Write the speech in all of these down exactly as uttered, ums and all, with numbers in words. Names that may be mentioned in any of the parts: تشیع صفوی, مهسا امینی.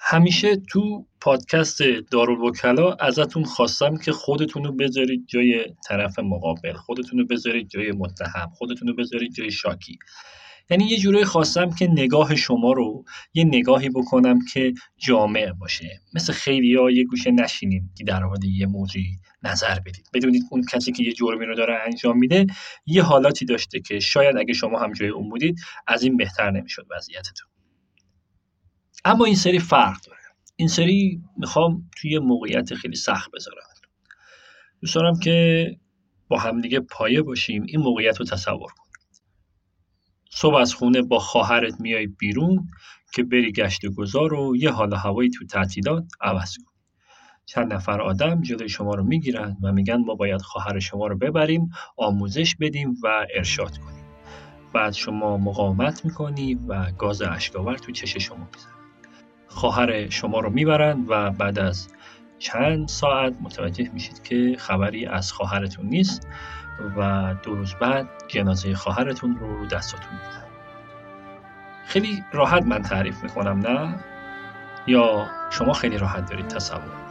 همیشه تو پادکست دارالوکلا ازتون خواستم که خودتونو بذارید جای طرف مقابل، خودتونو بذارید جای متهم، خودتونو بذارید جای شاکی. یعنی یه جوری خواستم که نگاه شما رو یه نگاهی بکنم که جامع باشه. مثل خیلی‌ها یه گوشه نشینید که در مورد یه موضوعی نظر بدید. بدونید اون کسی که یه جرمی رو داره انجام میده، یه حالاتی داشته که شاید اگه شما هم جای اون بودید، از این بهتر نمی‌شد وضعیتتون. اما این سری فرق داره. این سری میخوام توی موقعیت خیلی سخت بذارم. دوست دارم که با هم دیگه پایه باشیم. این موقعیت رو تصور کن. صبح از خونه با خواهرت میای بیرون که بری گشت و گذار و یه حال و هوایی تو تعطیلات عوض کن. چند نفر آدم جلوی شما رو میگیرن و میگن ما باید خواهر شما رو ببریم، آموزش بدیم و ارشاد کنیم. بعد شما مقاومت میکنی و گاز اشک‌آور تو چش شما میزنه. خواهر شما رو میبرند و بعد از چند ساعت متوجه میشید که خبری از خواهرتون نیست و دو روز بعد جنازه خواهرتون رو دستاتون میدن. خیلی راحت من تعریف میکنم، نه؟ یا شما خیلی راحت دارید تصور؟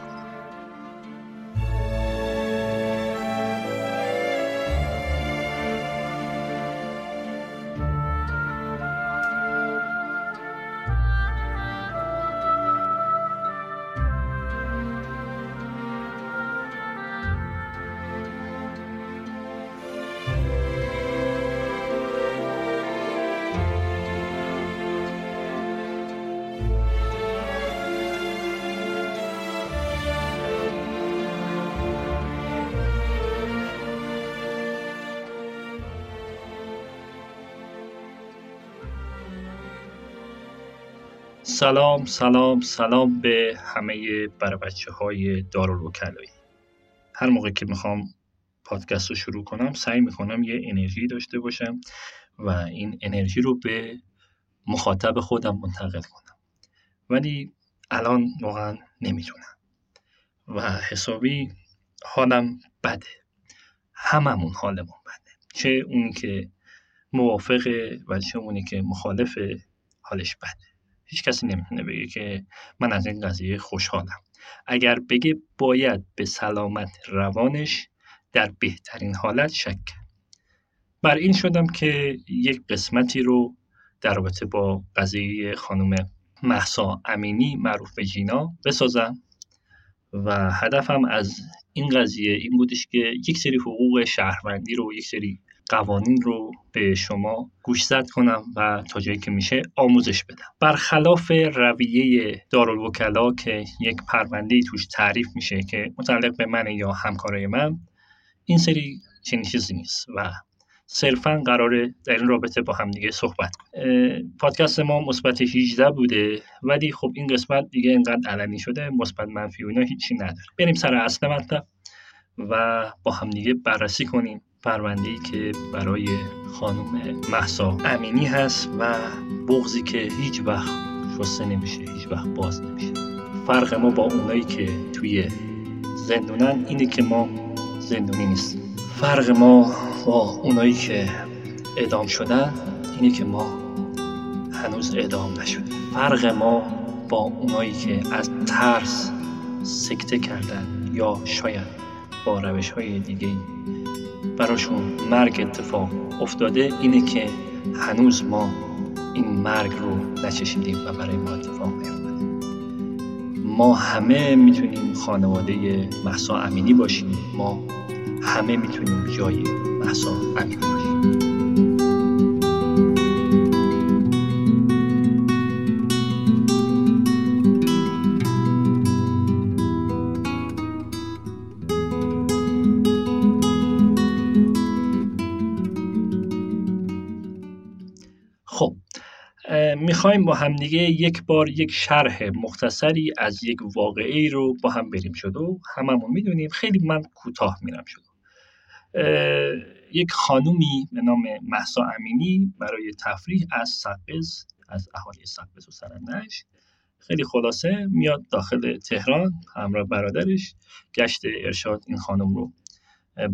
سلام سلام سلام به همه برای بچه های دارالوکلایی. هر موقع که میخوام پادکست رو شروع کنم سعی میکنم یه انرژی داشته باشم و این انرژی رو به مخاطب خودم منتقل کنم، ولی الان واقعا نمیتونم و حسابی حالم بده. هممون حالمون بده، چه اونی که موافقه و چه اونی که مخالفه حالش بده. هیچ کسی نمیتونه بگه که من از این قضیه خوشحالم. اگر بگه باید به سلامت روانش در بهترین حالت شک کرد. بر این شدم که یک قسمتی رو در رابطه با قضیه خانم مهسا امینی معروف به جینا بسازم و هدفم از این قضیه این بودش که یک سری حقوق شهروندی رو، یک سری قوانین رو به شما گوشزد کنم و تا جایی که میشه آموزش بدم. برخلاف رویه دارالوکلا که یک پروندهی توش تعریف میشه که متعلق به من یا همکارای من، این سری چنین چیزی نیست و صرفا قراره در این رابطه با هم دیگه صحبت کنیم. پادکست ما مثبت هجده بوده، ولی خب این قسمت دیگه اینقدر علنی شده، مثبت منفی و اینا هیچی نداره. بریم سر اصل مطلب و با هم دیگه بررسی کنیم پرونده‌ای که برای خانم مهسا امینی هست و بغضی که هیچ وقت شسته نمیشه، هیچ وقت باز نمیشه. فرق ما با اونایی که توی زندونن اینه که ما زندونی نیستیم. فرق ما با اونایی که اعدام شدن اینه که ما هنوز اعدام نشدیم. فرق ما با اونایی که از ترس سکته کردن یا شاید با روش‌های دیگه براشون مرگ اتفاق افتاده اینه که هنوز ما این مرگ رو نچشیدیم و برای ما اتفاق نیفتاده. ما همه میتونیم خانواده مهسا امینی باشیم، ما همه میتونیم جای مهسا امینی باشیم. میخوایم با هم دیگه یک بار یک شرح مختصری از یک واقعه‌ای رو با هم بریم جلو. هممون میدونیم، خیلی من کوتاه میرم جلو. یک خانومی به نام مهسا امینی برای تفریح از سقز، از اهالی سقز و سرندج، خیلی خلاصه میاد داخل تهران همراه برادرش. گشت ارشاد این خانم رو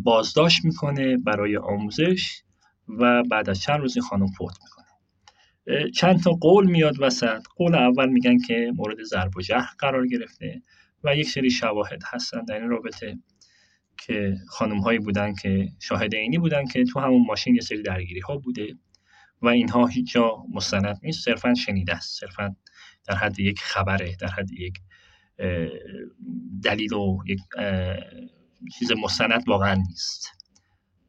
بازداشت میکنه برای آموزش و بعد از چند روز این خانم فوت میکنه. چند تا قول میاد وسط. قول اول میگن که مورد ضرب و جرح قرار گرفته و یک سری شواهد هستن در این رابطه که خانم‌هایی بودن که شاهد عینی بودن که تو همون ماشین یه سری درگیری ها بوده و اینها هیچ جا مستند نیست، صرفاً شنیده است، صرفاً در حد یک خبره، در حد یک دلیل و یک چیز مستند واقعا نیست.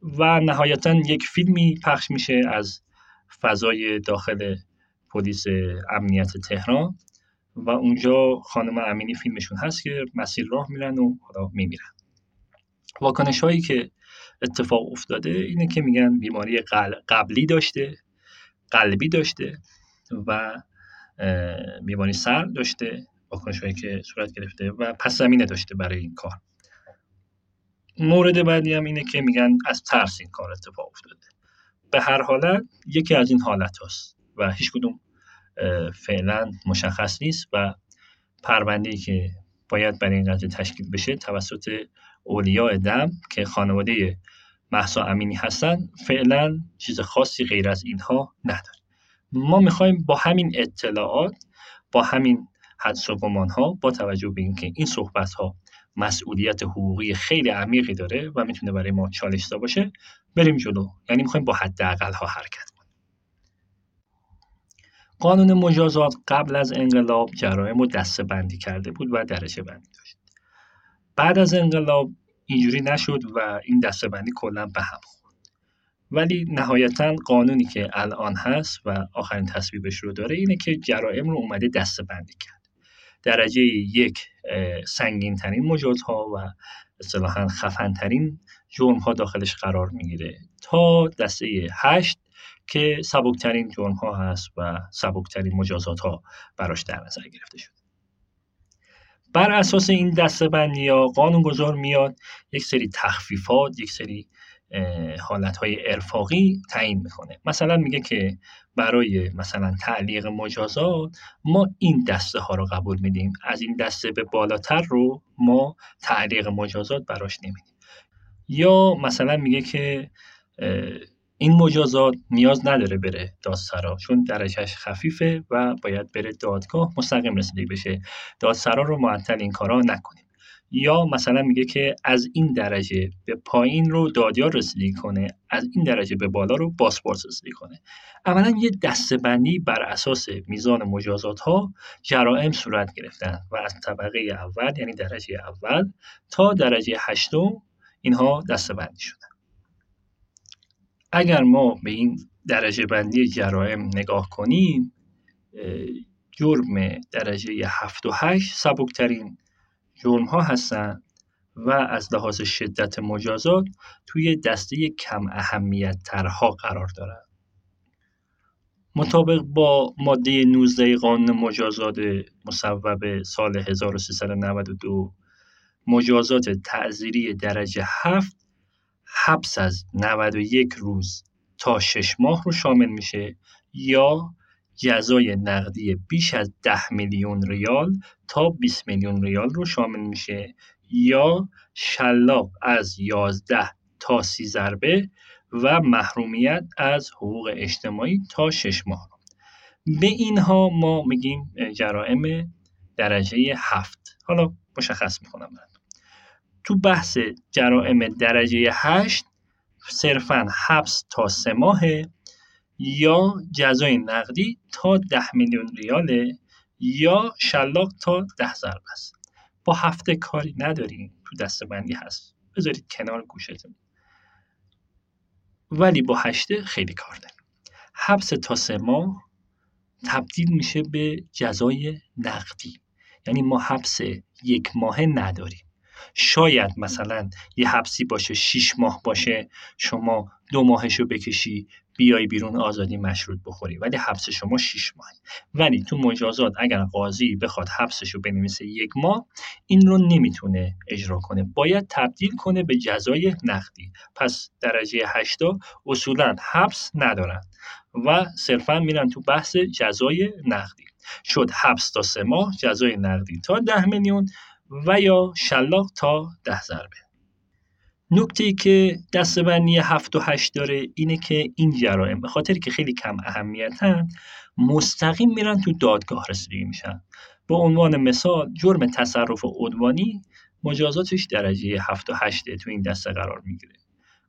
و نهایتاً یک فیلمی پخش میشه از فضای داخل پلیس امنیت تهران و اونجا خانم امینی فیلمشون هست که مسیر راه میرن و حالا میمیرن. واکنش هایی که اتفاق افتاده اینه که میگن بیماری قبلی داشته، قلبی داشته و بیماری سر داشته، واکنش هایی که صورت گرفته و پس زمینه داشته برای این کار. مورد بعدی هم اینه که میگن از ترس این کار اتفاق افتاده. به هر حالت یکی از این حالت هاست و هیچ کدوم فعلا مشخص نیست و پرونده‌ای که باید برای این قضیه تشکیل بشه توسط اولیاء دم که خانواده مهسا امینی هستن فعلا چیز خاصی غیر از اینها نداره. ما میخوایم با همین اطلاعات، با همین حدس و گمان ها، با توجه به اینکه این صحبت ها مسئولیت حقوقی خیلی عمیقی داره و میتونه برای ما چالش دار باشه، بریم جلو. یعنی میخوایم با حداقل ها حرکت کنیم. قانون مجازات قبل از انقلاب جرایم رو دسته بندی کرده بود و درجه بندی داشت. بعد از انقلاب اینجوری نشد و این دسته بندی کلا به هم خورد. ولی نهایتاً قانونی که الان هست و آخرین تصویبش رو داره اینه که جرایم رو اومده دسته بندی کرد. درجه یک سنگین ترین مجاز ها و اصطلاحاً خفن ترین جرم ها داخلش قرار میگیره تا دسته هشت که سبک ترین جرم ها هست و سبک ترین مجازات ها براش در نظر گرفته شده. بر اساس این دسته بندی ها قانونگذار میاد یک سری تخفیفات، یک سری حالت های ارفاقی تعیین میکنه. مثلا میگه که برای مثلا تعلیق مجازات ما این دسته ها رو قبول میدیم، از این دسته به بالاتر رو ما تعلیق مجازات براش نمیدیم. یا مثلا میگه که این مجازات نیاز نداره بره دادسرا چون درجهش خفیفه و باید بره دادگاه مستقیم رسیدگی بشه، دادسرا رو معطل این کارا نکنیم. یا مثلا میگه که از این درجه به پایین رو دادیار رسیدگی کنه، از این درجه به بالا رو بازپرس رسیدگی کنه. عملا یه دسته‌بندی بر اساس میزان مجازات ها جرائم صورت گرفتن و از طبقه اول یعنی درجه اول تا درجه هشتم اینها دسته‌بندی شدن. اگر ما به این درجه بندی جرائم نگاه کنیم، جرم درجه هفت و هشت سبکترین جرم ها هستن و از لحاظ شدت مجازات توی دسته کم اهمیت ترها قرار دارن. مطابق با ماده نوزده قانون مجازات مصوبه سال هزار و سیصد و نود و دو، مجازات تعزیری درجه هفت حبس از نود و یک روز تا شش ماه رو شامل میشه یا جزای نقدی بیش از ده میلیون ریال تا بیست میلیون ریال رو شامل میشه یا شلاق از یازده تا سی ضربه و محرومیت از حقوق اجتماعی تا شش ماه. به اینها ما میگیم جرائم درجه هفت. حالا مشخص میکنم براتون. تو بحث جرائم درجه هشت صرفاً حبس تا سه ماهه یا جزای نقدی تا ده میلیون ریاله یا شلاق تا ده ضربه است. با هفته کاری نداریم، تو دسته‌بندی هست، بذارید کنار گوشتون. ولی با هشته خیلی کار داریم. حبس تا سه ماه تبدیل میشه به جزای نقدی، یعنی ما حبس یک ماهه نداریم. شاید مثلا یه حبسی باشه شیش ماه باشه، شما دو ماهشو بکشی بیای بیرون آزادی مشروط بخوری، ولی حبس شما شیش ماه. ولی تو مجازات اگر قاضی بخواد حبسشو بنویسه یک ماه، این رو نمیتونه اجرا کنه، باید تبدیل کنه به جزای نقدی. پس درجه هشتا اصولا حبس ندارن و صرفا میرن تو بحث جزای نقدی. شد حبس تا سه ماه، جزای نقدی تا ده میلیون و یا شلاق تا ده ضربه. نکته‌ای که دسته‌بندی هفت و هشت داره اینه که این جرائم به خاطر که خیلی کم اهمیتن مستقیم میرن تو دادگاه رسیدگی میشن. به عنوان مثال جرم تصرف عدوانی مجازاتش درجه هفت و هشته، تو این دسته قرار میگیره.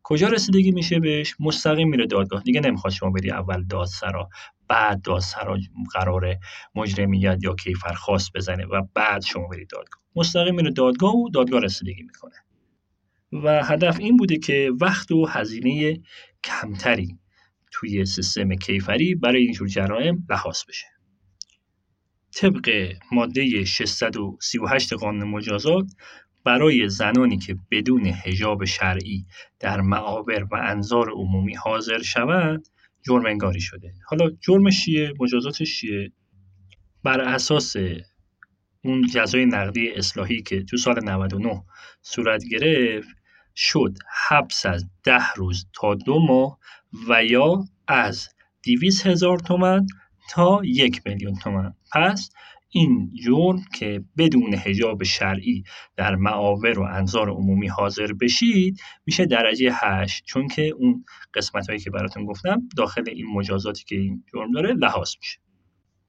کجا رسیدگی میشه بهش؟ مستقیم میره دادگاه. دیگه نمیخواد شما بری اول دادسرا، بعد دادسرا قراره مجرمیت یا کیفرخواست بزنه و بعد شما بری دادگاه. مستقیم میره دادگاه و دادگاه رسیدگی میکنه و هدف این بوده که وقت و هزینه کمتری توی سیستم کیفری برای اینجور جرائم لحاظ بشه. طبق ماده ششصد و سی و هشت قانون مجازات، برای زنانی که بدون حجاب شرعی در معابر و انظار عمومی حاضر شوند جرم انگاری شده. حالا جرمش چیه؟ مجازاتش چیه؟ بر اساس اون جزای نقدی اصلاحی که تو سال نود و نه صورت گرفت، شد حبس از ده روز تا دو ماه و یا از دویست هزار تومان تا یک میلیون تومان. پس این جرم که بدون حجاب شرعی در معابر و انظار عمومی حاضر بشید میشه درجه هشت، چون که اون قسمت هایی که براتون گفتم داخل این مجازاتی که این جرم داره لحاظ میشه.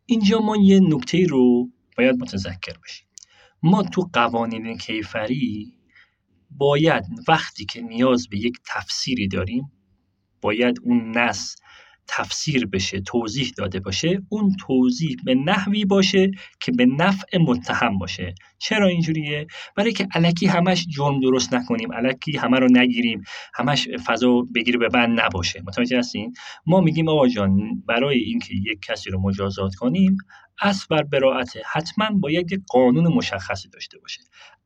اینجا ما یه نکته رو باید متذکر بشیم. ما تو قوانین کیفری باید وقتی که نیاز به یک تفسیری داریم، باید اون نص تفسیر بشه، توضیح داده باشه، اون توضیح به نحوی باشه که به نفع متهم باشه. چرا اینجوریه؟ برای که الکی همش جرم درست نکنیم، الکی همه رو نگیریم، همش فضا بگیر به بند نباشه. متوجه هستین؟ ما میگیم آقا جان، برای اینکه یک کسی رو مجازات کنیم اصل بر براءت حتما باید یک قانون مشخصی داشته باشه.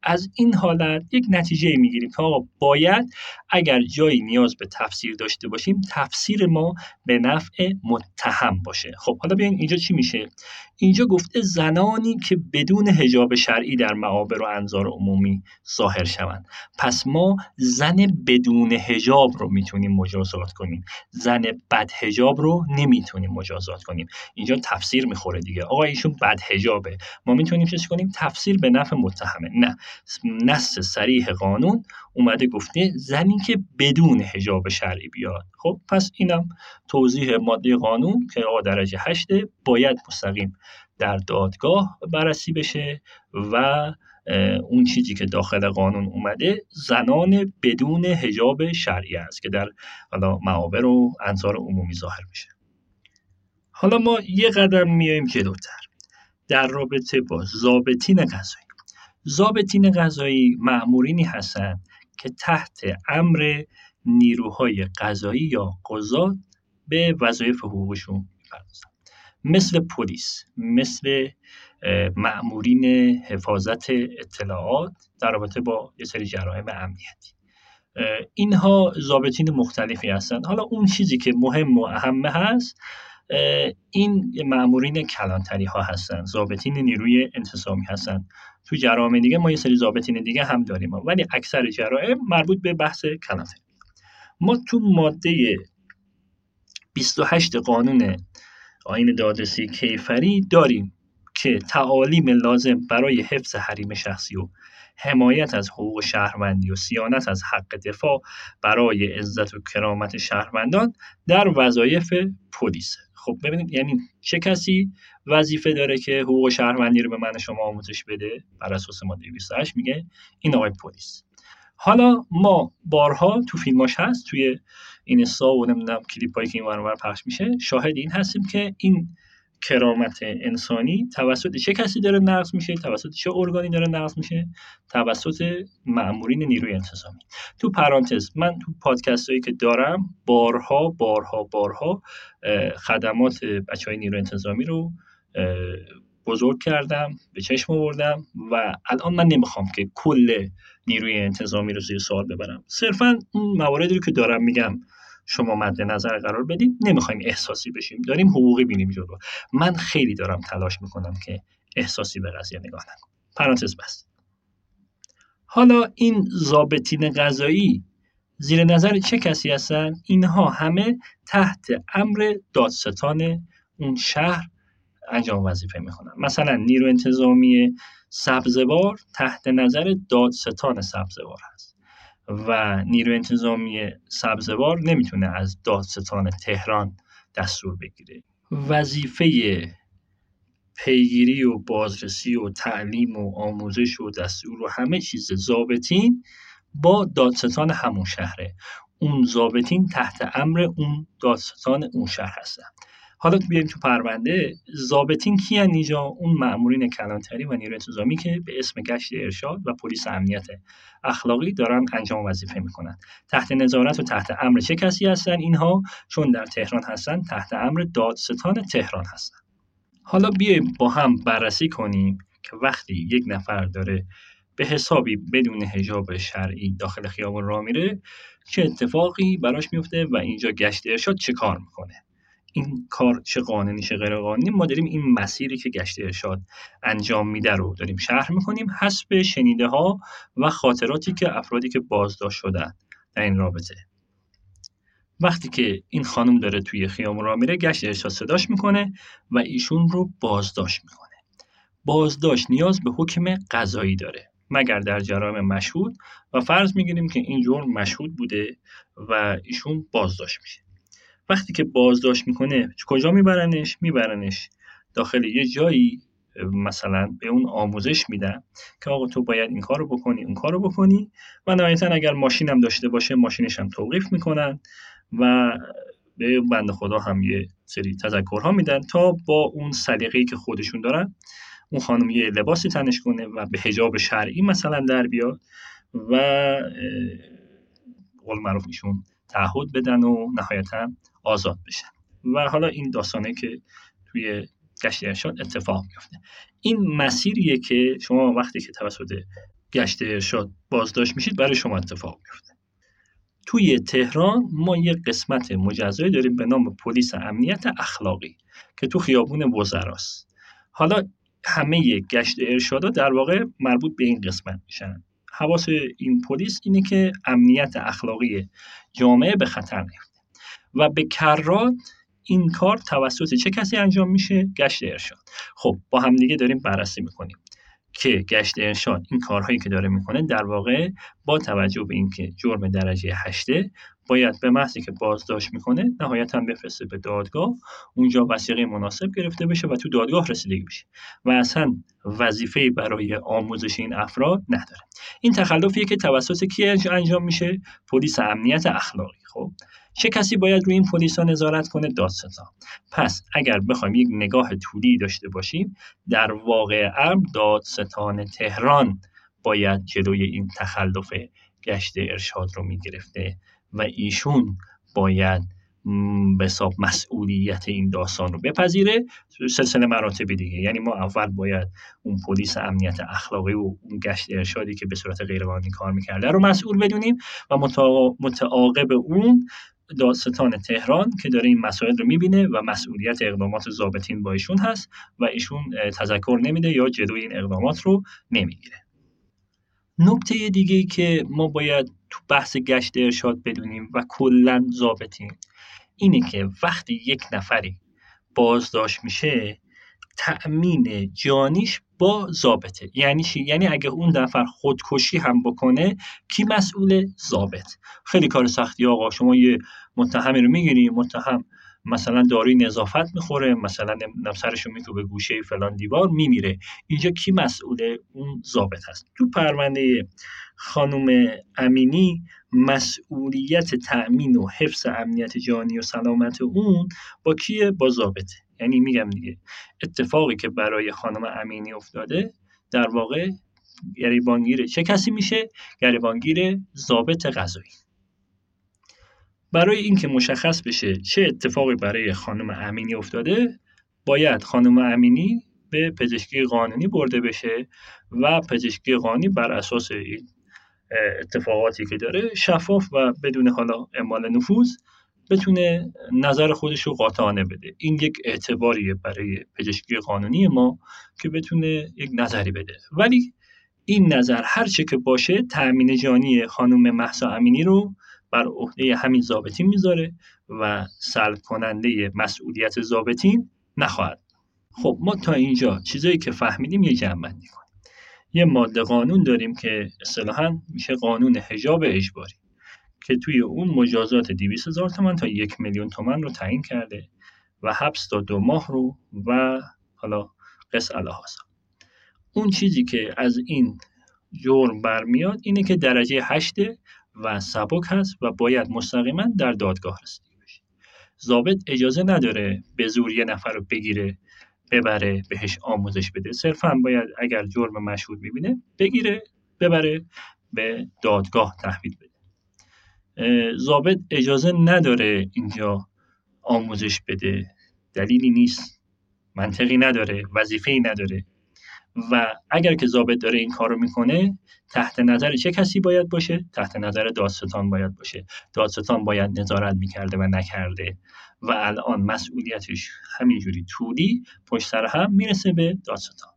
از این حالت یک نتیجه میگیریم که آقا باید اگر جایی نیاز به تفسیر داشته باشیم، تفسیر ما به نفع متهم باشه. خب حالا ببین اینجا چی میشه؟ اینجا گفته زنانی که بدون حجاب شرعی در معابر و انظار عمومی ظاهر شوند. پس ما زن بدون حجاب رو میتونیم مجازات کنیم، زن بد حجاب رو نمیتونیم مجازات کنیم. اینجا تفسیر میخوره دیگه، آقا ایشون بد حجابه، ما میتونیم چه کنیم؟ تفسیر به نفع متهمه. نه، نص صریح قانون اومده گفته زنی که بدون حجاب شرعی بیاد. خب پس اینم توضیح ماده قانون که آقا درجه هشت باید مستقیم در دادگاه بررسی بشه و اون چیزی که داخل قانون اومده زنان بدون حجاب شرعی است که در حالا معابر و انظار عمومی ظاهر میشه. حالا ما یه قدم میایم جلوتر در رابطه با ضابطین قضایی. ضابطین قضایی مأمورینی هستند که تحت امر نیروهای قضایی یا قضات به وظایف حقوقشون می‌پردازند، مثل پلیس، مثل مأمورین حفاظت اطلاعات در رابطه با یه سری جرائم امنیتی. اینها ضابطین مختلفی هستند. حالا اون چیزی که مهم و اهمه هست این مأمورین کلانتری ها هستند، ضابطین نیروی انتظامی هستند. تو جرائم دیگه ما یه سری ضابطین دیگه هم داریم، ولی اکثر جرائم مربوط به بحث کلانتری. ما تو ماده بیست و هشت قانون آیین دادرسی کیفری داریم که تعالیم لازم برای حفظ حریم شخصی و حمایت از حقوق شهروندی و صیانت از حق دفاع برای عزت و کرامت شهروندان در وظایف پلیس. خب ببینید یعنی چه کسی وظیفه داره که حقوق شهروندی رو به من شما آموزش بده؟ بر اساس ماده بیست و هشت میگه این آقای پلیس. حالا ما بارها تو فیلماش هست، توی اینستا و نمیدونم کلیپایی که این ور اونور پخش میشه، شاهد این هستیم که این کرامت انسانی توسط چه کسی داره نقض میشه، توسط چه ارگانی داره نقض میشه، توسط مأمورین نیروی انتظامی. تو پرانتز من تو پادکست هایی که دارم بارها بارها بارها خدمات بچهای نیروی انتظامی رو بزرگ کردم، به چشم آوردم و الان من نمیخوام که کل نیروی انتظامی رو زیر سوال ببرم. صرفا اون مواردی رو که دارم میگم شما مد نظر قرار بدیم، نمیخوایم احساسی بشیم، داریم حقوقی بینیم جلو. من خیلی دارم تلاش میکنم که احساسی به قضیه نگاه نکنم. پرانتز بست. حالا این ضابطین قضایی زیر نظر چه کسی هستن؟ اینها همه تحت امر دادستان اون شهر انجام وظیفه میکنن. مثلا نیرو انتظامی سبزوار تحت نظر دادستان سبزوار هست و نیروی انتظامی سبزوار نمیتونه از دادستان تهران دستور بگیره. وظیفه پیگیری و بازرسی و تعلیم و آموزش و دستور و همه چیز ضابطین با دادستان همون شهره. اون ضابطین تحت امر اون دادستان اون شهر هستن. حالا بیایم تو پرونده. ضابطین کیان اینجا؟ اون مأمورین کلانتری و نیروی انتظامی که به اسم گشت ارشاد و پلیس امنیت اخلاقی دارن انجام وظیفه میکنن. تحت نظارت و تحت امر چه کسی هستن اینها؟ چون در تهران هستن تحت امر دادستان تهران هستن. حالا بیایم با هم بررسی کنیم که وقتی یک نفر داره به حسابی بدون حجاب شرعی داخل خیابون راه میره چه اتفاقی براش میفته و اینجا گشت ارشاد چه کار میکنه. این کار چه قانونی چه غیر قانونی، ما داریم این مسیری که گشت ارشاد انجام میده رو داریم شرح میکنیم حسب شنیده ها و خاطراتی که افرادی که بازداشت شدن در این رابطه. وقتی که این خانم داره توی خیابون راه میره گشت ارشاد صداش میکنه و ایشون رو بازداشت میکنه. بازداشت نیاز به حکم قضایی داره مگر در جرائم مشهود و فرض میگیریم که این جرم مشهود بوده و ایشون بازداشت میشه. وقتی که بازداشت میکنه کجا میبرنش؟ میبرنش داخل یه جایی، مثلا به اون آموزش میدن که آقا تو باید این کارو بکنی اون کارو بکنی و نهایتا اگر ماشینم داشته باشه ماشینش هم توقیف میکنن و به بنده خدا هم یه سری تذکرها میدن تا با اون سلیقه‌ای که خودشون دارن اون خانم یه لباسی تنش کنه و به حجاب شرعی مثلا در بیاد و قول معروف ایشون تعهد بدن و نهایتا آزاد بشن. و حالا این داستانه که توی گشت ارشاد اتفاق میفته. این مسیریه که شما وقتی که توسط گشت ارشاد بازداشت میشید برای شما اتفاق میفته. توی تهران ما یه قسمت مجزایی داریم به نام پلیس امنیت اخلاقی که تو خیابون وزراست. حالا همه گشت ارشادها در واقع مربوط به این قسمت میشن. حواس این پلیس اینه که امنیت اخلاقی جامعه به خطر نیفته و به کرات این کار توسط چه کسی انجام میشه؟ گشت ارشاد. خب با هم دیگه داریم بررسی میکنیم که گشت ارشاد این کارهایی که داره میکنه در واقع با توجه به اینکه جرم درجه هشته باید به محضی که بازداشت میکنه نهایتا بفرسته به دادگاه، اونجا وثیقه مناسب گرفته بشه و تو دادگاه رسیدگی بشه و اصلا وظیفه‌ای برای آموزش این افراد نداره. این تخلفیه که توسط کی انجام میشه؟ پلیس امنیت اخلاقی. خب چه کسی باید روی این پلیسا نظارت کنه؟ دادستان. پس اگر بخوایم یک نگاه طولی داشته باشیم در واقع امر دادستان تهران باید جلوی این تخلف گشت ارشاد رو میگرفته و ایشون باید به حساب مسئولیت این داستان رو بپذیره. سلسله مراتب دیگه، یعنی ما اول باید اون پلیس امنیت اخلاقی و اون گشت ارشادی که به صورت غیرقانونی کار میکرده رو مسئول بدونیم و متعاقب اون دادستان تهران که داره این مسائل رو میبینه و مسئولیت اقدامات ضابطین با ایشون هست و ایشون تذکر نمیده یا جلوی این اقدامات رو نمیگیره. نکته دیگه که ما باید تو بحث گشت ارشاد بدونیم و کلاً ضابطیم اینه که وقتی یک نفری بازداشت میشه تأمین جانیش با ضابطه. یعنی چی؟ یعنی اگه اون نفر خودکشی هم بکنه کی مسئول؟ ضابط. خیلی کار سختی آقا، شما یه متهمی رو میگیری، متهم مثلا داروی نظافت میخوره، مثلا سرشو میکوبه گوشه فلان دیوار میمیره، اینجا کی مسئوله؟ اون ضابط هست. تو پرونده خانم امینی مسئولیت تأمین و حفظ امنیت جانی و سلامت اون با کیه؟ با ضابطه. یعنی میگم دیگه اتفاقی که برای خانم امینی افتاده در واقع گریبانگیر چه کسی میشه؟ گریبانگیر ضابط قضایی. برای اینکه مشخص بشه چه اتفاقی برای خانم امینی افتاده باید خانم امینی به پزشکی قانونی برده بشه و پزشکی قانونی بر اساس این اتفاقاتی که داره شفاف و بدون حالا اعمال نفوذ بتونه نظر خودش رو قاطعانه بده. این یک اعتباریه برای پزشکی قانونی ما که بتونه یک نظری بده، ولی این نظر هر چه که باشه تأمین جانی خانم مهسا امینی رو بر عهده همین ضابطین میذاره و سلب کننده مسئولیت ضابطین نخواهد. خب ما تا اینجا چیزایی که فهمیدیم یه جمع‌بندی کنیم. یه ماده قانون داریم که اصطلاحاً میشه قانون حجاب اجباری که توی اون مجازات دویست هزار تومان تا یک میلیون تومان رو تعیین کرده و حبس تا دو ماه رو و حالا قص الحاصل. اون چیزی که از این جرم برمیاد اینه که درجه هشت و سبک هست و باید مستقیما در دادگاه رسیده بشه. ضابط اجازه نداره به زور یه نفر رو بگیره، ببره، بهش آموزش بده. صرفاً باید اگر جرم مشهود می‌بینه بگیره، ببره، به دادگاه تحویل بده. ضابط اجازه نداره اینجا آموزش بده، دلیلی نیست، منطقی نداره، وظیفه‌ای نداره. و اگر که ضابط داره این کارو میکنه تحت نظر چه کسی باید باشه؟ تحت نظر دادستان باید باشه. دادستان باید نظارت میکرده و نکرده و الان مسئولیتش همینجوری طولی پشت سر هم میرسه به دادستان.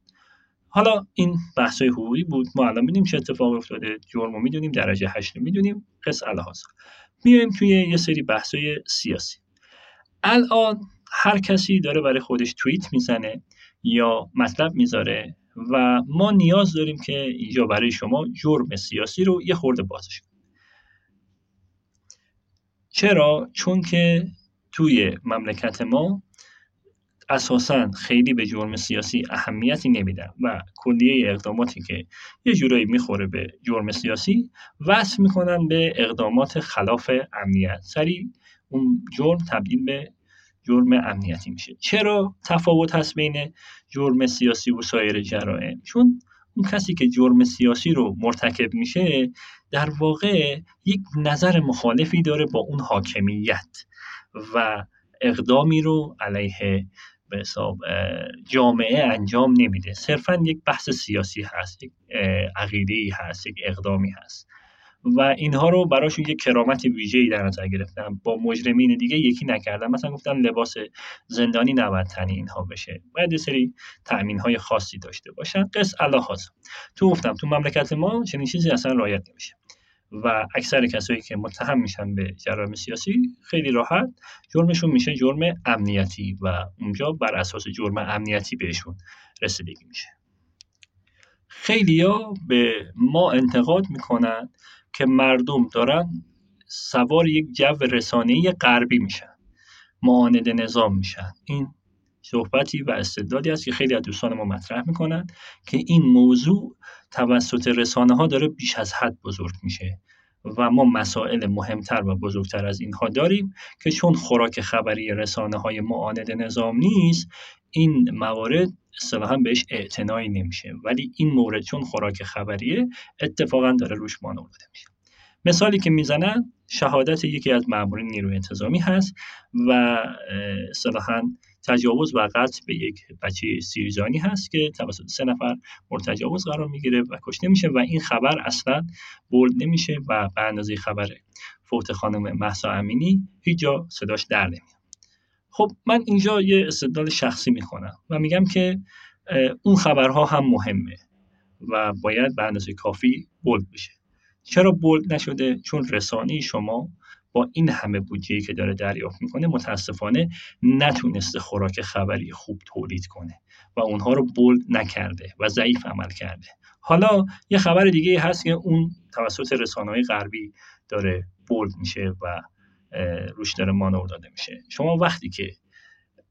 حالا این بحثای حقوقی بود، ما الان میدونیم چه اتفاق افتاده، جرمو میدونیم، درجه هشت میدونیم، قص الحاصل. میایم توی یه سری بحثای سیاسی. الان هر کسی داره برای خودش توییت میزنه یا مطلب میذاره و ما نیاز داریم که اینجا برای شما جرم سیاسی رو یه خورده بازش کنیم. چرا؟ چون که توی مملکت ما اساساً خیلی به جرم سیاسی اهمیتی نمیدن و کلیه اقداماتی که یه جورایی میخوره به جرم سیاسی وصف میکنن به اقدامات خلاف امنیت. سریع اون جرم تبدیل به جرم امنیتی میشه. چرا تفاوت هست بین جرم سیاسی و سایر جرائم؟ چون اون کسی که جرم سیاسی رو مرتکب میشه در واقع یک نظر مخالفی داره با اون حاکمیت و اقدامی رو علیه به حساب جامعه انجام نمیده. صرفاً یک بحث سیاسی هست، یک عقیده‌ای هست، یک اقدامی هست و اینها رو براشون یک کرامت ویژه‌ای در نظر گرفتم. با مجرمین دیگه یکی نکردم، مثلا گفتم لباس زندانی نباید تنی اینها بشه، باید یه سری تأمین‌های خاصی داشته باشن. قص الحاصل تو گفتم تو مملکت ما چنین چیزی اصلا رعایت نمیشه و اکثر کسایی که متهم میشن به جرائم سیاسی خیلی راحت جرمشون میشه جرم امنیتی و اونجا بر اساس جرم امنیتی بهشون رسیدگی میشه. خیلیا به ما انتقاد میکنن که مردم دارن سوار یک جو رسانه‌ای غربی میشن، معاند نظام میشن. این صحبتی و استدلالی است که خیلی از دوستان ما مطرح میکنن که این موضوع توسط رسانه‌ها داره بیش از حد بزرگ میشه و ما مسائل مهمتر و بزرگتر از اینها داریم که چون خوراک خبری رسانه‌های معاند نظام نیست این موارد اصطلاحاً بهش اعتنایی نمیشه، ولی این مورد چون خوراک خبریه اتفاقاً داره روش مانور داده میشه. مثالی که میزنن شهادت یکی از مامورین نیروی انتظامی هست و اصطلاحاً تجاوز و قتل به یک بچه سیرجانی هست که توسط سه نفر مورد تجاوز قرار میگیره و کشته میشه و این خبر اصلاً بولد نمیشه و به اندازه خبر فوت خانم مهسا امینی هیچ جا صداش در نمیاد. خب من اینجا یه استدلال شخصی میکنم و میگم که اون خبرها هم مهمه و باید به اندازه کافی بولد بشه. چرا بولد نشده؟ چون رسانه شما با این همه بودجه‌ای که داره دریافت میکنه متاسفانه نتونسته خوراک خبری خوب تولید کنه و اونها رو بولد نکرده و ضعیف عمل کرده. حالا یه خبر دیگه هست که اون توسط رسانه‌های غربی داره بولد میشه و روش داره مانور داده میشه. شما وقتی که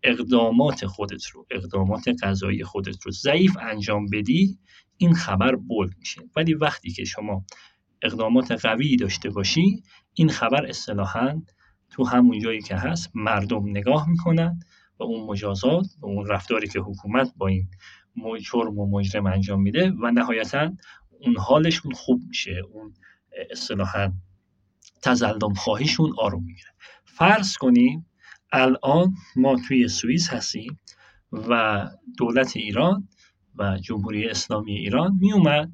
اقدامات خودت رو، اقدامات قضایی خودت رو ضعیف انجام بدی، این خبر بولد میشه. ولی وقتی که شما اقدامات قوی داشته باشی، این خبر اصطلاحاً تو همون جایی که هست مردم نگاه میکنن و اون مجازات و اون رفتاری که حکومت با این جرم و مجرم انجام میده و نهایتاً اون حالشون خوب میشه، اون اصطلاحاً تظلم خواهیشون آروم میگیره. فرض کنیم الان ما توی سوئیس هستیم و دولت ایران و جمهوری اسلامی ایران میومد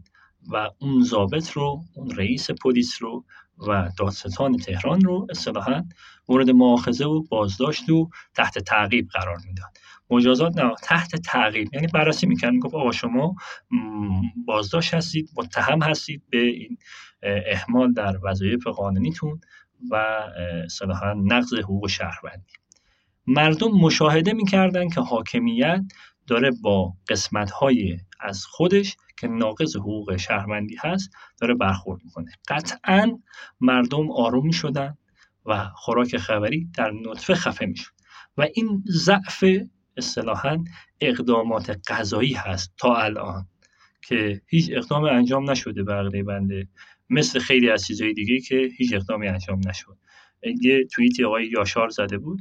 و اون ضابط رو، اون رئیس پلیس رو و دادستان تهران رو اصطلاحاً مورد مؤاخذه و بازداشت و تحت تعقیب قرار میداد. مجازات نه، تحت تعقیب، یعنی بررسی میکرد، میگفت آقا شما بازداشت هستید، متهم هستید به این اهمال در وظایف قانونیتون و اصطلاحاً نقض حقوق شهروندی. مردم مشاهده میکردن که حاکمیت داره با قسمت‌های از خودش که ناقض حقوق شهروندی هست داره برخورد میکنه. قطعاً مردم آروم میشدن و خوراک خبری در نطفه خفه میشد و این ضعف اصطلاحاً اقدامات قضایی هست تا الان که هیچ اقدام انجام نشده برای بنده، مثل خیلی از چیزهای دیگه که هیچ اقدامی انجام نشد. یه توییتی آقای یاشار زده بود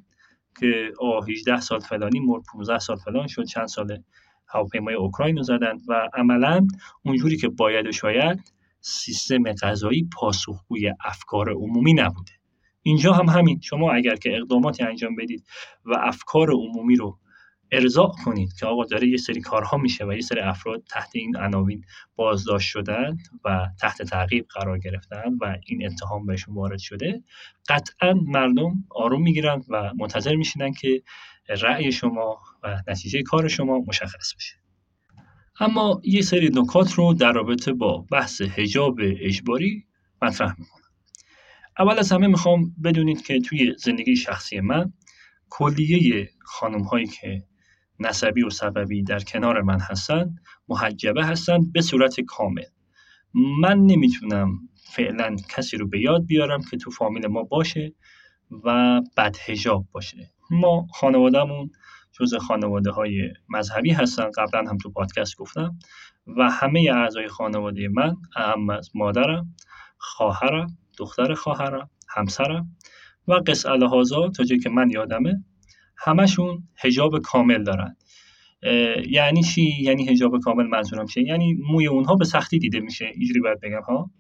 که آه هجده سال فلانی مرد، پانزده سال فلان شد، چند ساله هواپیمای اوکراین رو زدن و عملا اونجوری که باید و شاید سیستم قضایی پاسخگوی افکار عمومی نبوده. اینجا هم همین، شما اگر که اقداماتی انجام بدید و افکار عمومی رو ارضاء کنید که آقا داره یه سری کارها میشه و یه سری افراد تحت این عناوین بازداشت شدن و تحت تعقیب قرار گرفتن و این اتهام بهشون وارد شده، قطعا مردم آروم میگیرن و منتظر میشینن که رأی شما و نتیجه کار شما مشخص بشه. اما یه سری نکات رو در رابطه با بحث حجاب اجباری مطرح میکنم. اول از همه میخوام بدونید که توی زندگی شخصی من کلیه خانم هایی که نسبی و سببی در کنار من هستن محجبه هستن به صورت کامل. من نمیتونم فعلا کسی رو به یاد بیارم که تو فامیل ما باشه و بدحجاب باشه. ما خانوادهمون جزء خانواده های مذهبی هستن، قبلا هم تو پادکست گفتم، و همه اعضای خانواده من، اهم از مادرم، خواهرم، دختر خواهرم، همسرم و قس الهازا تا جایی که من یادمه همشون حجاب کامل دارن. یعنی چی؟ یعنی حجاب کامل منظورم چیه؟ یعنی موی اونها به سختی دیده میشه، اینجوری باید بگم ها.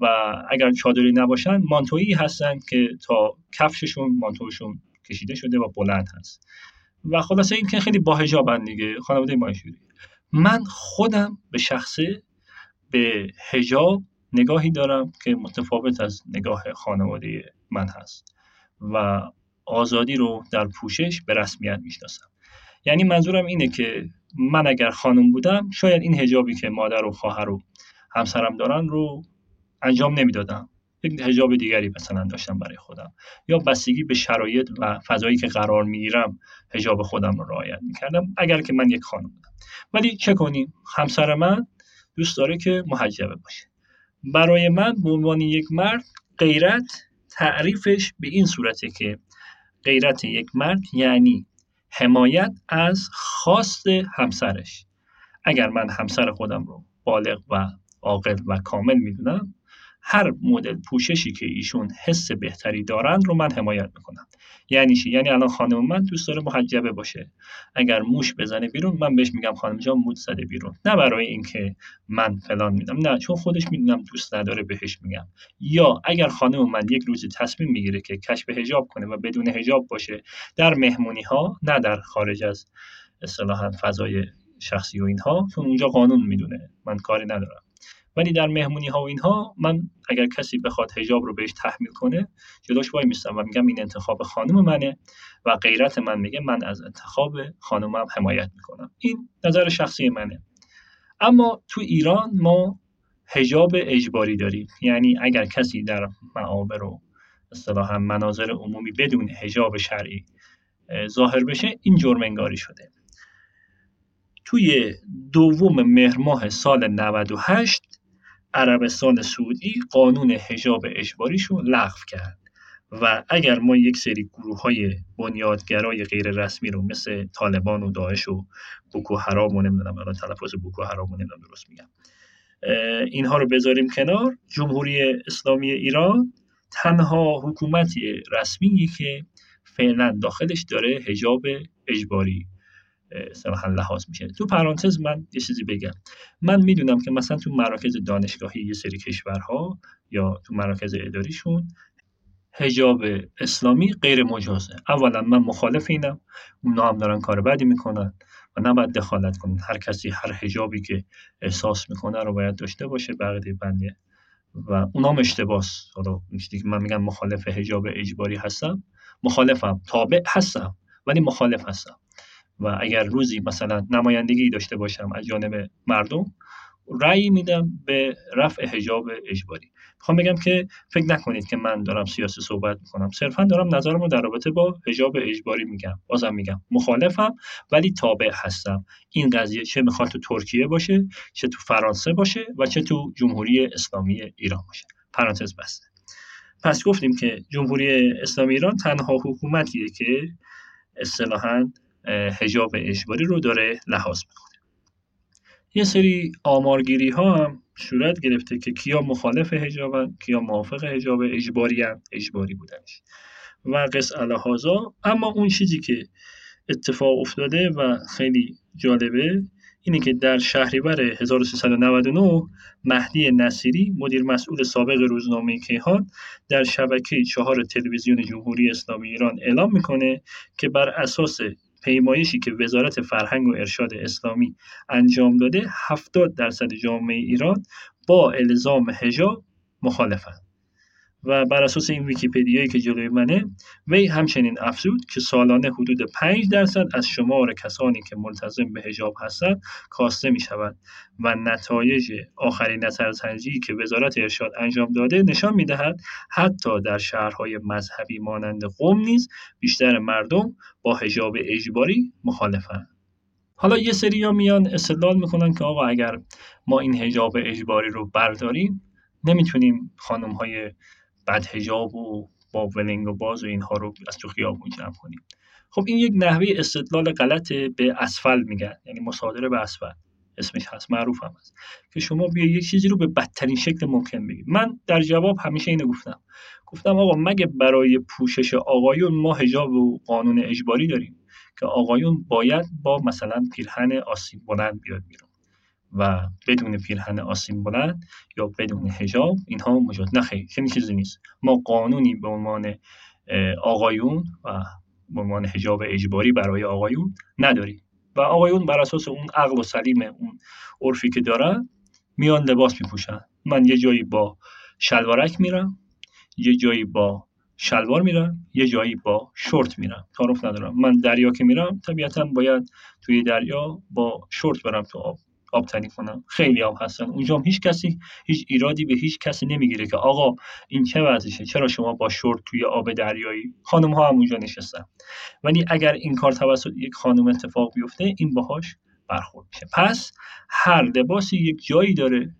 و اگر چادری نباشن مانتویی هستن که تا کفششون مانتوشون کشیده شده و بلند هست و خلاصه این که خیلی با حجابن دیگه، خانواده ما اینجوریه. من خودم به شخصه به حجاب نگاهی دارم که متفاوت از نگاه خانواده من هست و آزادی رو در پوشش به رسمیت میشناسم. یعنی منظورم اینه که من اگر خانم بودم شاید این حجابی که مادر و خواهر و همسرم دارن رو انجام نمیدادم، یک حجاب دیگری مثلا داشتم برای خودم، یا بستگی به شرایط و فضایی که قرار میگیرم حجاب خودم رو رعایت میکردم اگر که من یک خانم بودم. ولی چه کنیم، همسر من دوست داره که محجبه باشه. برای من به عنوان یک مرد غیرت تعریفش به این صورته که غیرت یک مرد یعنی حمایت از خواست همسرش. اگر من همسر خودم رو بالغ و عاقل و کامل میدونم، هر مدل پوششی که ایشون حس بهتری دارن رو من حمایت میکنم. یعنی چی؟ یعنی الان خانم من دوست داره محجبه باشه، اگر موش بزنه بیرون من بهش میگم خانم جان موش زده بیرون، نه برای اینکه من فلان میدم، نه چون خودش میدونم دوست نداره بهش میگم. یا اگر خانم من یک روزی تصمیم میگیره که کشف حجاب کنه و بدون حجاب باشه در مهمونی ها، نه در خارج از اصطلاحاً فضای شخصی و اینها، چون اونجا قانون میدونه، من کاری ندارم، ولی در مهمونی ها و اینها من اگر کسی بخواد حجاب رو بهش تحمیل کنه جلوش وای میستم و میگم این انتخاب خانم منه و غیرت من میگه من از انتخاب خانمم حمایت میکنم. این نظر شخصی منه. اما تو ایران ما حجاب اجباری داریم. یعنی اگر کسی در معابر و اصطلاحاً مناظر عمومی بدون حجاب شرعی ظاهر بشه، این جرم انگاری شده. توی دوم مهر ماه سال نود و هشت عربستان سعودی قانون حجاب اجباریشو لغو کرد و اگر ما یک سری گروه‌های بنیادگرای غیر رسمی رو مثل طالبان و داعش و بوکو حرام و نمیدونم الان تلفظ بوکو حرام و نمیدونم درست میگم اینها رو بذاریم کنار، جمهوری اسلامی ایران تنها حکومتی رسمیه که فعلا داخلش داره حجاب اجباری صراحاً لحاظ میشه. تو پرانتز من یه چیزی بگم، من میدونم که مثلا تو مراکز دانشگاهی یه سری کشورها یا تو مراکز اداریشون حجاب اسلامی غیر مجازه. اولا من مخالف اینم، اونا هم دارن کار بدی میکنن و نباید دخالت کنن. هر کسی هر حجابی که احساس میکنه رو باید داشته باشه، بقیه بنده و اونام اشتباس. حالا میشه که من میگم مخالف حجاب اجباری هستم، مخالفم، تابع هستم ولی مخالف هستم و اگر روزی مثلا نمایندگی داشته باشم از جانب مردم، رأی میدم به رفع حجاب اجباری. میخوام بگم که فکر نکنید که من دارم سیاسی صحبت میکنم، صرفا دارم نظرمو در رابطه با حجاب اجباری میگم. بازم میگم مخالفم ولی تابع هستم. این قضیه چه میخواد تو ترکیه باشه، چه تو فرانسه باشه و چه تو جمهوری اسلامی ایران باشه. پرانتز بسته. پس گفتیم که جمهوری اسلامی ایران تنها حکومتیه که اصطلاحاً حجاب اجباری رو داره لحاظ میکنه. یه سری آمارگیری ها هم صورت گرفته که کیا مخالف حجابن، کیا موافق حجاب اجباری هم، اجباری بودنش و قصه الهازا. اما اون چیزی که اتفاق افتاده و خیلی جالبه اینه که در شهریور هزار و سیصد و نود و نه مهدی نصیری، مدیر مسئول سابق روزنامه کیهان، در شبکه چهار تلویزیون جمهوری اسلامی ایران اعلام میکنه که بر اساس پیمایشی که وزارت فرهنگ و ارشاد اسلامی انجام داده، هفتاد درصد جامعه ایران با الزام حجاب مخالفند. و بر اساس این ویکی‌پدیایی که جلوی منه، وی همچنین افزود که سالانه حدود پنج درصد از شمار کسانی که ملتزم به حجاب هستند کاسته می‌شوند و نتایج آخرین نظرسنجی که وزارت ارشاد انجام داده نشان می‌دهد حتی در شهرهای مذهبی مانند قم نیز بیشتر مردم با حجاب اجباری مخالفند. حالا یه سری‌ها میان استدلال می‌کنن که آقا اگر ما این حجاب اجباری رو برداریم، نمی‌تونیم خانم‌های بعد حجاب و با ولنگ و باز و اینها رو از تو خیابون جمع کنیم. خب این یک نحوه استدلال غلط به اسفل میگن، یعنی مصادره به اسفل اسمش هست، معروف هم هست، که شما بیا یک چیزی رو به بدترین شکل ممکن بگید. من در جواب همیشه اینو گفتم گفتم آقا مگه برای پوشش آقایون ما حجاب و قانون اجباری داریم که آقایون باید با مثلا پیرهن آستین بلند بیاد بیرون و بدون پیرهن آستین بلند یا بدون حجاب اینها مجاز؟ نه خیر، چنین چیزی نیست. ما قانونی به عنوان آقایون و به عنوان حجاب اجباری برای آقایون نداریم و آقایون بر اساس اون عقل و سلیم اون عرفی که دارن میان لباس میپوشن. من یه جایی با شلوارک میرم، یه جایی با شلوار میرم، یه جایی با شورت میرم، تعارف ندارم. من دریا که میرم طبیعتاً باید توی دریا با شورت برم تو آب آب تنی کنم. خیلی آب هستن اونجا، هم هیچ کسی هیچ ایرادی به هیچ کسی نمیگیره که آقا این چه وضعشه، چرا شما با شورت توی آب دریایی؟ خانم ها هم اونجا نشستن. ولی اگر این کار توسط یک خانم اتفاق بیفته، این باهاش برخورد میشه. پس هر لباسی یک جایی داره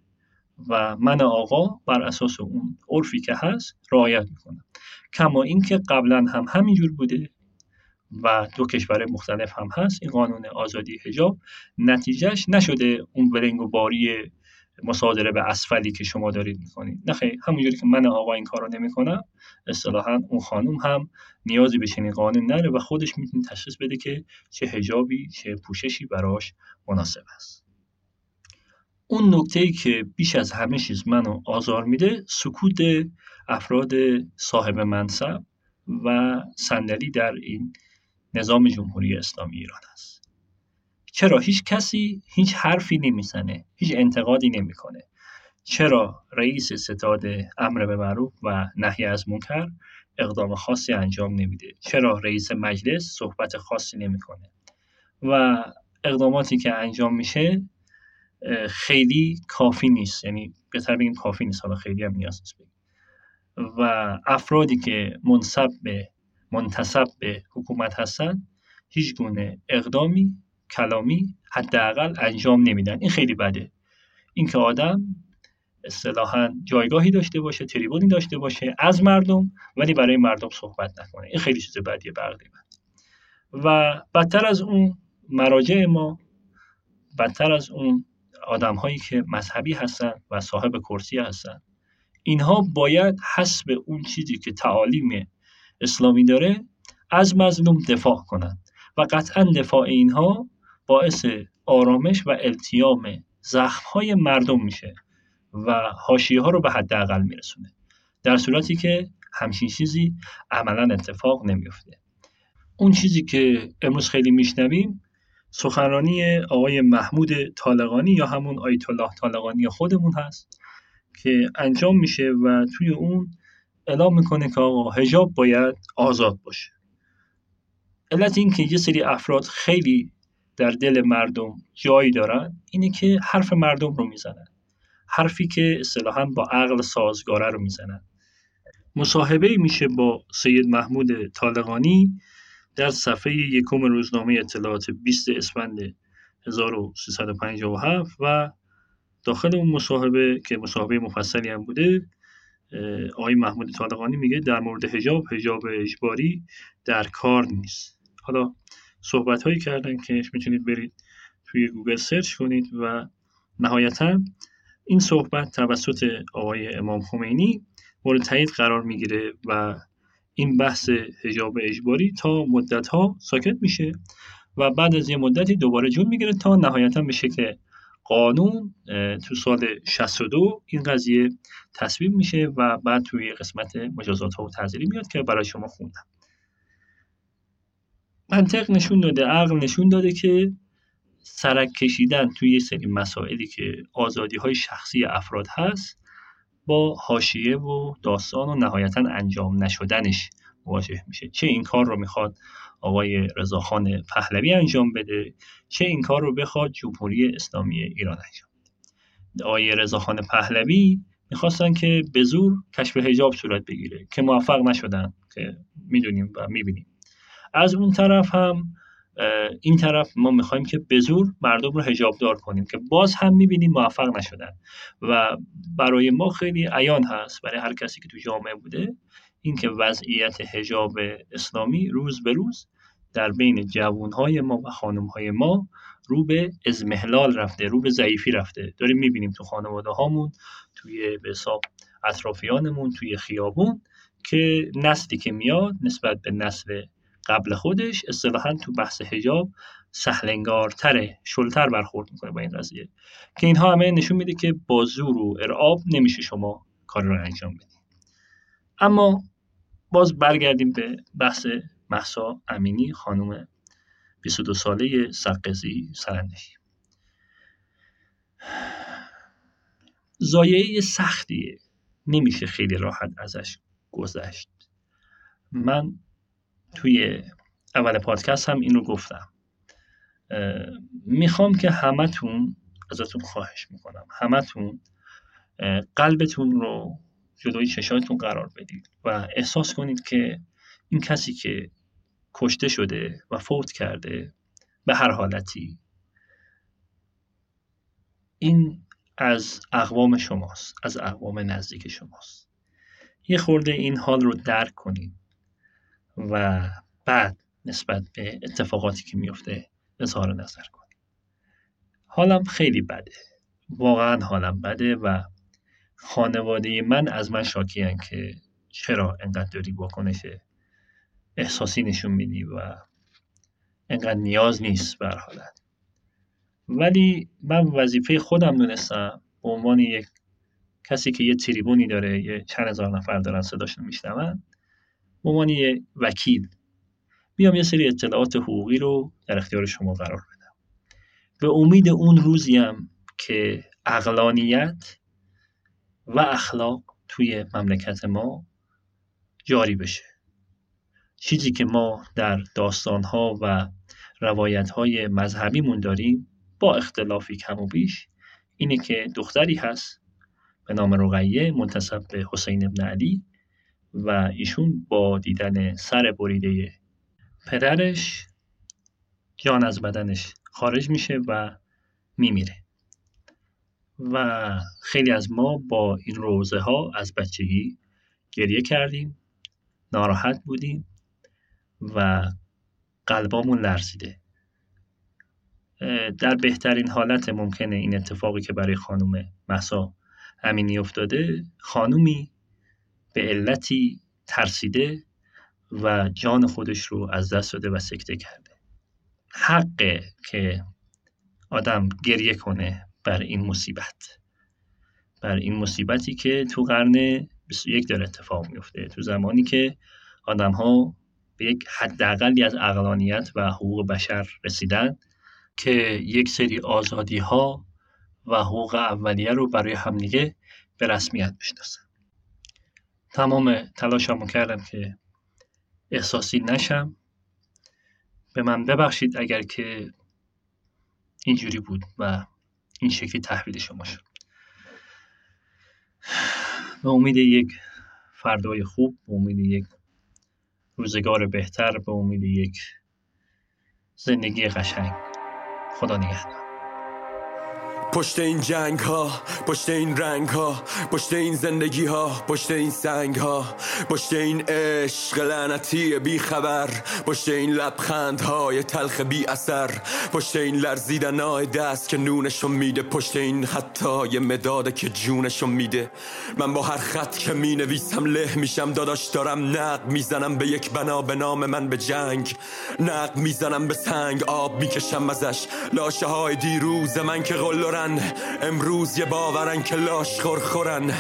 و من آقا بر اساس اون عرفی که هست رعایت میکنم. کما اینکه قبلا هم همینجور بوده و دو کشور مختلف هم هست. این قانون آزادی حجاب نتیجهش نشده اون ولنگ و باری مصادره به اسفلی که شما دارید میکنید. نه خیلی، همونجوری که من آقا این کار رو نمی کنم، اصطلاحاً اون خانم هم نیازی به چنین قانون نره و خودش میتونه تشخیص بده که چه حجابی، چه پوششی براش مناسب است. اون نکته‌ای که بیش از همه چیز منو آزار میده، سکوت افراد صاحب منصب و صندلی در این نظام جمهوری اسلامی ایران است. چرا هیچ کسی هیچ حرفی نمیزنه، هیچ انتقادی نمیکنه؟ چرا رئیس ستاد امر به معروف و نهی از منکر اقدام خاصی انجام نمیده؟ چرا رئیس مجلس صحبت خاصی نمیکنه؟ و اقداماتی که انجام میشه خیلی کافی نیست، یعنی بهتر بگیم کافی نیست، حالا خیلی هم نیاز نیست بگیم. و افرادی که منصب به منتسب به حکومت هستن هیچ گونه اقدامی کلامی حداقل انجام نمیدن. این خیلی بده، این که آدم اصطلاحاً جایگاهی داشته باشه، تریبونی داشته باشه از مردم ولی برای مردم صحبت نکنه، این خیلی چیز بدیه برده من. و بدتر از اون مراجع ما، بدتر از اون آدم هایی که مذهبی هستن و صاحب کرسی هستن، اینها باید حسب اون چیزی که تعالیم اسلامی داره از مظلوم دفاع کنند و قطعا دفاع اینها باعث آرامش و التیام زخم‌های مردم میشه و حاشیه‌ها رو به حداقل میرسونه، در صورتی که همچین چیزی عملاً اتفاق نمیفته. اون چیزی که امروز خیلی میشنویم سخنرانی آقای محمود طالقانی یا همون آیت الله طالقانی خودمون هست که انجام میشه و توی اون اعلام میکنه که آقا حجاب باید آزاد باشه. علت این که یه سری افراد خیلی در دل مردم جایی دارن اینه که حرف مردم رو میزنن، حرفی که اصطلاحاً با عقل سازگاره رو میزنن. مصاحبه‌ای میشه با سید محمود طالقانی در صفحه یکم روزنامه اطلاعات بیست اسفند هزار و سیصد و پنجاه و هفت و داخل اون مصاحبه که مصاحبه مفصلی هم بوده آقای محمود طالقانی میگه در مورد حجاب، حجاب اجباری در کار نیست. حالا صحبت هایی کردن که میتونید برید توی گوگل سرچ کنید. و نهایتا این صحبت توسط آقای امام خمینی مورد تایید قرار میگیره و این بحث حجاب اجباری تا مدت ها ساکت میشه و بعد از یه مدتی دوباره جون میگیره تا نهایتا بشه که قانون تو سال شصت و دو این قضیه تصویب میشه و بعد توی قسمت مجازات ها و تعزیری میاد که برای شما خوندم. منطق نشون داده، عقل نشون داده که سرک کشیدن توی یه سری مسائلی که آزادی های شخصی افراد هست با حاشیه و داستان و نهایتا انجام نشدنش مواجه میشه. چه این کار رو میخواد آقای رضاخان پهلوی انجام بده، چه این کار رو بخواد جمهوری اسلامی ایران انجام بده. آقای رضاخان پهلوی میخواستن که به زور کشف حجاب صورت بگیره که موفق نشدن که میدونیم و میبینیم. از اون طرف هم این طرف ما میخوایم که به زور مردم رو حجاب دار کنیم که باز هم میبینیم موفق نشدن. و برای ما خیلی عیان هست، برای هر کسی که تو جامعه بوده، اینکه وضعیت حجاب اسلامی روز به روز در بین جوانهای ما و خانمهای ما رو به ازمهلال رفته، رو به ضعیفی رفته. داریم میبینیم تو خانواده هامون، توی به حساب اطرافیانمون، توی خیابون، که نسلی که میاد نسبت به نسل قبل خودش اصطلاحاً تو بحث حجاب سهلنگارتره، شلتر برخورد میکنه با این قضیه، که اینها همه نشون میده که با زور و ارعاب نمیشه شما کار رو انجام بدید. اما باز برگردیم به بحث مهسا امینی، خانم بیست و دو ساله سقزی سرندهی. زایعه سختیه، نمیشه خیلی راحت ازش گذشت. من توی اول پادکست هم این رو گفتم. میخوام که همتون، ازتون خواهش میکنم، همتون قلبتون رو جلوی چشاتون قرار بدید و احساس کنید که این کسی که کشته شده و فوت کرده به هر حالتی، این از اقوام شماست، از اقوام نزدیک شماست. یه خورده این حال رو درک کنید و بعد نسبت به اتفاقاتی که میفته اظهار نظر کنید. حالم خیلی بده، واقعا حالم بده و خانواده من از من شاکی‌اند که چرا انقدر داری واکنش احساسی نشون میدی و انقدر نیاز نیست به هر حالت. ولی من وظیفه خودم دونستم به عنوان یک کسی که یه تریبونی داره، یه چند هزار نفر دارن صداشون میشنون، به عنوان یه وکیل بیام یه سری اطلاعات حقوقی رو در اختیار شما قرار بدم، به امید اون روزی هم که عقلانیت و اخلاق توی مملکت ما جاری بشه. چیزی که ما در داستان‌ها و روایت‌های مذهبیمون داریم با اختلافی کم و بیش اینه که دختری هست به نام رقیه منتسب به حسین ابن علی و ایشون با دیدن سر بریده پدرش جان از بدنش خارج میشه و میمیره و خیلی از ما با این روزه ها از بچگی گریه کردیم، ناراحت بودیم و قلبامون لرزیده. در بهترین حالت ممکنه این اتفاقی که برای خانم مهسا امینی افتاده، خانومی به علتی ترسیده و جان خودش رو از دست داده و سکته کرده. حقه که آدم گریه کنه بر این مصیبت، بر این مصیبتی که تو قرن بیست و یک داره اتفاق میفته، تو زمانی که آدم ها به یک حداقلی از عقلانیت و حقوق بشر رسیدن که یک سری آزادی ها و حقوق اولیه رو برای همدیگه به رسمیت بشناسن. تمام تلاشمو کردم که احساسی نشم. به من ببخشید اگر که اینجوری بود و این شکلی تحویل شما شد. به امید یک فردای خوب، به امید یک روزگار بهتر، به امید یک زندگی قشنگ. خدا نگهدار. پشت این جنگ ها، پشت این رنگ ها، پشت این زندگی ها، پشت این سنگ ها، پشت این عشق لعنتی بی خبر، پشت این لبخند های تلخ بی اثر، پشت این لرزیدن های دست که نونشو میده، پشت این خطای مداده که جونشو میده. من با هر خط که می نویسم له میشم داداش، دارم نقد میزنم به یک بنا به نام من به جنگ، نقد میزنم به سنگ، آب میکشم ازش، لاشه های دیروز من که قلورن امروز یه باورن که لاش خورخورن.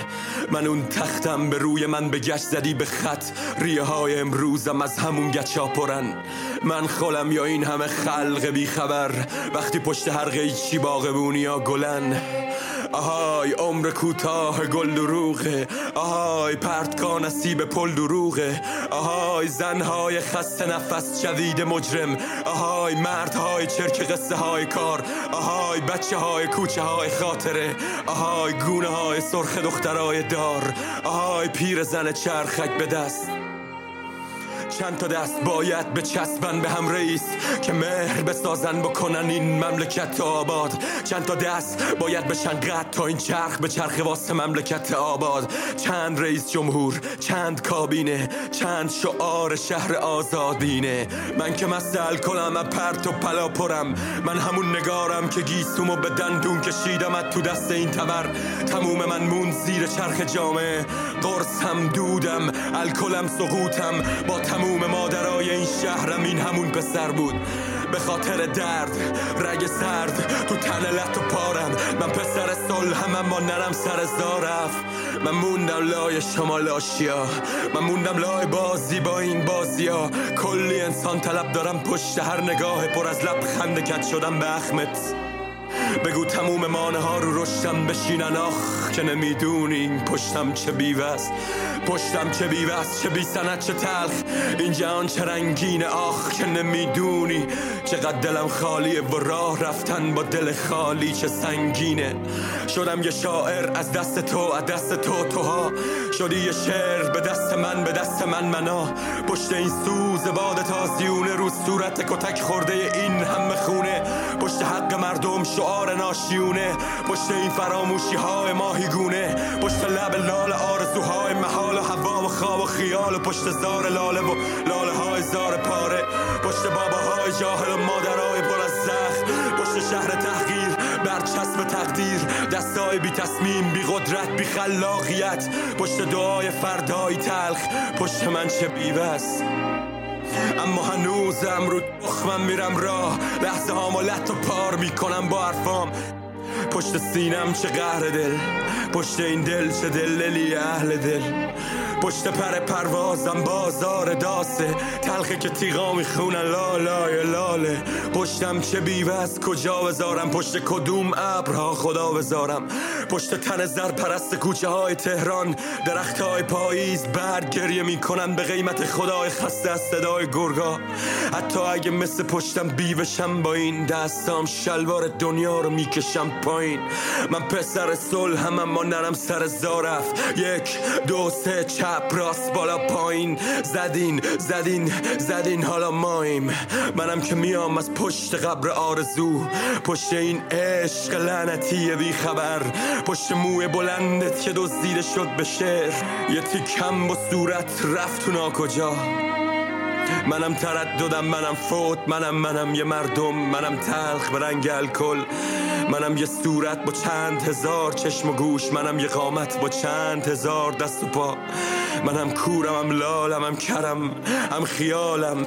من اون تختم به روی من به گچ زدی به خط، ریه های امروزم از همون گچا پرن. من خولم یا این همه خلق بیخبر وقتی پشت هر قیچی باغبونی ها گلن. آهای عمر کوتاه گل دروغه، آهای پرتکا نصیب پل دروغه، آهای زنهای خسته نفس شدید مجرم، آهای مردهای چرک قصه های کار، آهای بچه های کوچه های خاطره، آهای گونه های سرخ دخترای دار، آهای پیر زن چرخک به دست. چند تا دست باید به چسبن به هم رئیس که مهر بسازن بکنن این مملکت آباد. چند تا دست باید بشن قد تا این چرخ به چرخ واسه مملکت آباد. چند رئیس جمهور، چند کابینه، چند شعار شهر آزادینه. من که مسئل کلم پرت و پلا پرم، من همون نگارم که گیسومو به دندون کشیدمت تو دست این تبر. تموم من مون زیر چرخ جامعه، قرصم دودم، الکلم سقوطم، با تموم مادرای این شهرم این همون پسر بود. به خاطر درد رگ سرد تو تن لط و پارم، من پسر صلحم اما نرم سر زارف. من موندم لای شمال آشیا، من موندم لای بازی با این بازیا. کلی انسان طلب دارم پشت هر نگاه پر از لب، خنده کج شدم به اخمت. بگو تموم مانه ها رو رشتم بشینن، آخ که نمیدونین پشتم چه بیوست، پشتم چه بیوست، چه بیسند چه تلخ، این جهان چه رنگین، آخ که نمیدونی چقدر دلم خالیه و راه رفتن با دل خالی چه سنگینه. شدم یه شاعر از دست تو، از دست تو توها، شدی یه شعر به دست من، به دست من منا. پشت این سوز باد تازیونه رو صورت کتک خورده این همه خونه، پشت حق مردم شعار ناشیونه، پشت این فراموشی های ماهیگونه، پشت لب لال آرزوهای محال و هوا و خواب و خیال، و پشت زار لاله و لاله های زار پاره، پشت باباهای جاهل و مادرهای پر از زخم، پشت شهر تحقیر برچسب تقدیر، دستای بی تصمیم، بی قدرت، بی خلاقیت، پشت دعای فردای تلخ. پشت من چه بیوست اما هنوزم رو دخمم میرم راه، لحظه هام و لط و پار میکنم با حرفام. پشت سینم چه قهر دل، پشت این دل چه دللی اهل دل. پشت پر پروازم بازار داسه، تلخه که تیغا میخونه لالای لاله. پشتم چه بیوه از کجا بذارم، پشت کدوم ابرها خدا بذارم. پشت تن زر پرست کوچه های تهران، درخت های پاییز برگ گریه میکنن به قیمت خدای خسته از صدای گرگا. حتی اگه مثل پشتم بیوشم، با این دستام شلوار دنیا رو میکشم پایین. من پسر صلحم اما نرم سر زارفت، یک دو سه چپ راست بالا پایین، زدین زدین زدین حالا مایم. منم که میام از پشت قبر آرزو، پشت این عشق لعنتی بیخبر، پشت موی بلندت که دزدیده شد به شعر، یه تیکم با صورت رفت تو ناکجا. منم ترددم، منم فوت، منم منم یه مردم، منم تلخ به رنگ الکل، منم یه صورت با چند هزار چشم و گوش، منم یه قامت با چند هزار دست و پا. منم کورم، هم لالم، هم کرم، هم خیالم.